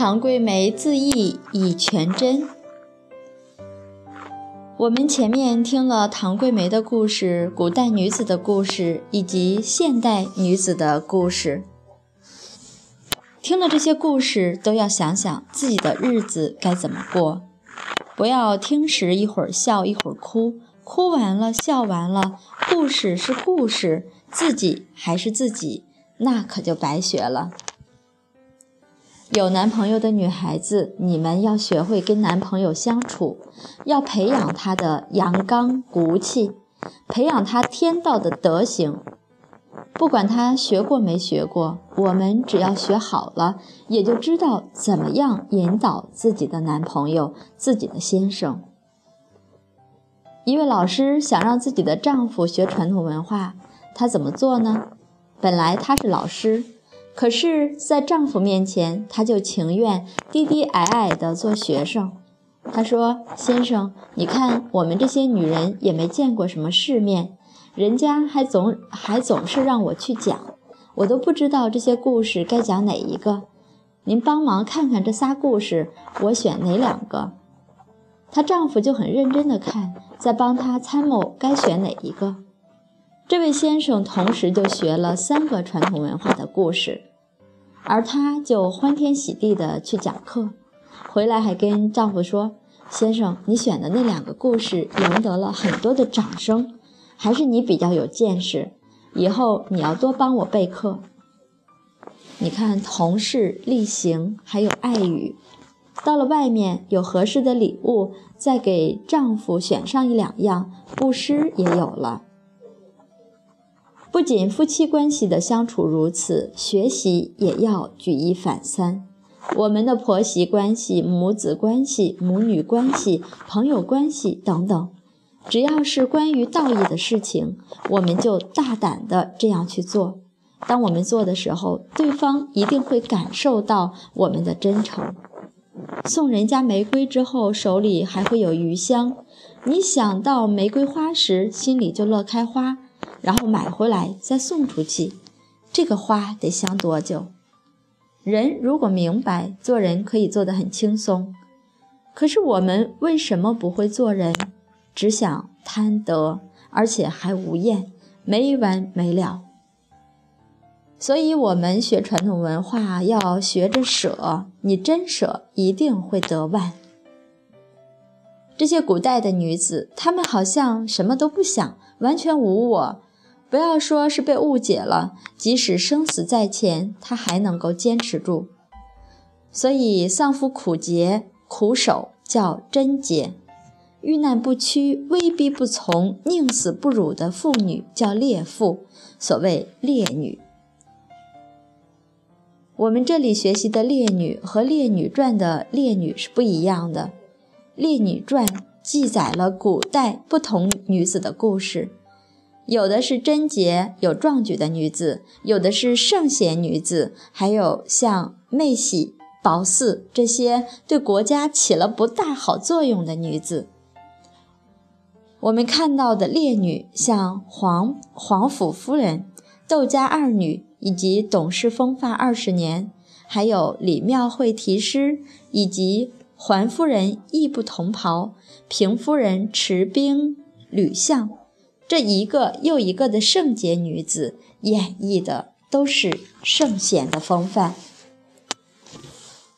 唐桂梅自缢以全真。我们前面听了唐桂梅的故事、古代女子的故事以及现代女子的故事。听了这些故事，都要想想自己的日子该怎么过，不要听时一会儿笑一会儿哭，哭完了笑完了，故事是故事，自己还是自己，那可就白学了。有男朋友的女孩子，你们要学会跟男朋友相处，要培养他的阳刚骨气，培养他天道的德行。不管他学过没学过，我们只要学好了，也就知道怎么样引导自己的男朋友、自己的先生。一位老师想让自己的丈夫学传统文化，他怎么做呢？本来他是老师，可是在丈夫面前，她就情愿低低矮矮的做学生。她说，先生，你看我们这些女人也没见过什么世面，人家还总是让我去讲，我都不知道这些故事该讲哪一个，您帮忙看看这仨故事，我选哪两个。她丈夫就很认真的看，再帮她参谋该选哪一个。这位先生同时就学了3个传统文化的故事，而她就欢天喜地地去讲课，回来还跟丈夫说，先生，你选的那2个故事赢得了很多的掌声，还是你比较有见识，以后你要多帮我备课。你看，同事、例行还有爱语，到了外面有合适的礼物，再给丈夫选上1-2样，布施也有了。不仅夫妻关系的相处如此，学习也要举一反三。我们的婆媳关系、母子关系、母女关系、朋友关系等等，只要是关于道义的事情，我们就大胆的这样去做。当我们做的时候，对方一定会感受到我们的真诚。送人家玫瑰之后，手里还会有余香，你想到玫瑰花时，心里就乐开花，然后买回来再送出去，这个花得香多久？人如果明白做人，可以做得很轻松。可是我们为什么不会做人？只想贪得，而且还无厌，没完没了。所以我们学传统文化要学着舍，你真舍一定会得万。这些古代的女子，她们好像什么都不想，完全无我，不要说是被误解了，即使生死在前，她还能够坚持住。所以丧夫苦节、苦守叫贞节，遇难不屈、威逼不从、宁死不辱的妇女叫烈妇，所谓烈女。我们这里学习的烈女和《烈女传》的烈女是不一样的，《烈女传》记载了古代不同女子的故事，有的是贞洁有壮举的女子，有的是圣贤女子，还有像妹喜、褒姒这些对国家起了不大好作用的女子。我们看到的烈女像皇甫夫人、窦家二女以及董氏风范20年，还有李妙惠题诗以及桓夫人义不同袍、平夫人持兵吕相，这一个又一个的圣洁女子演绎的都是圣贤的风范，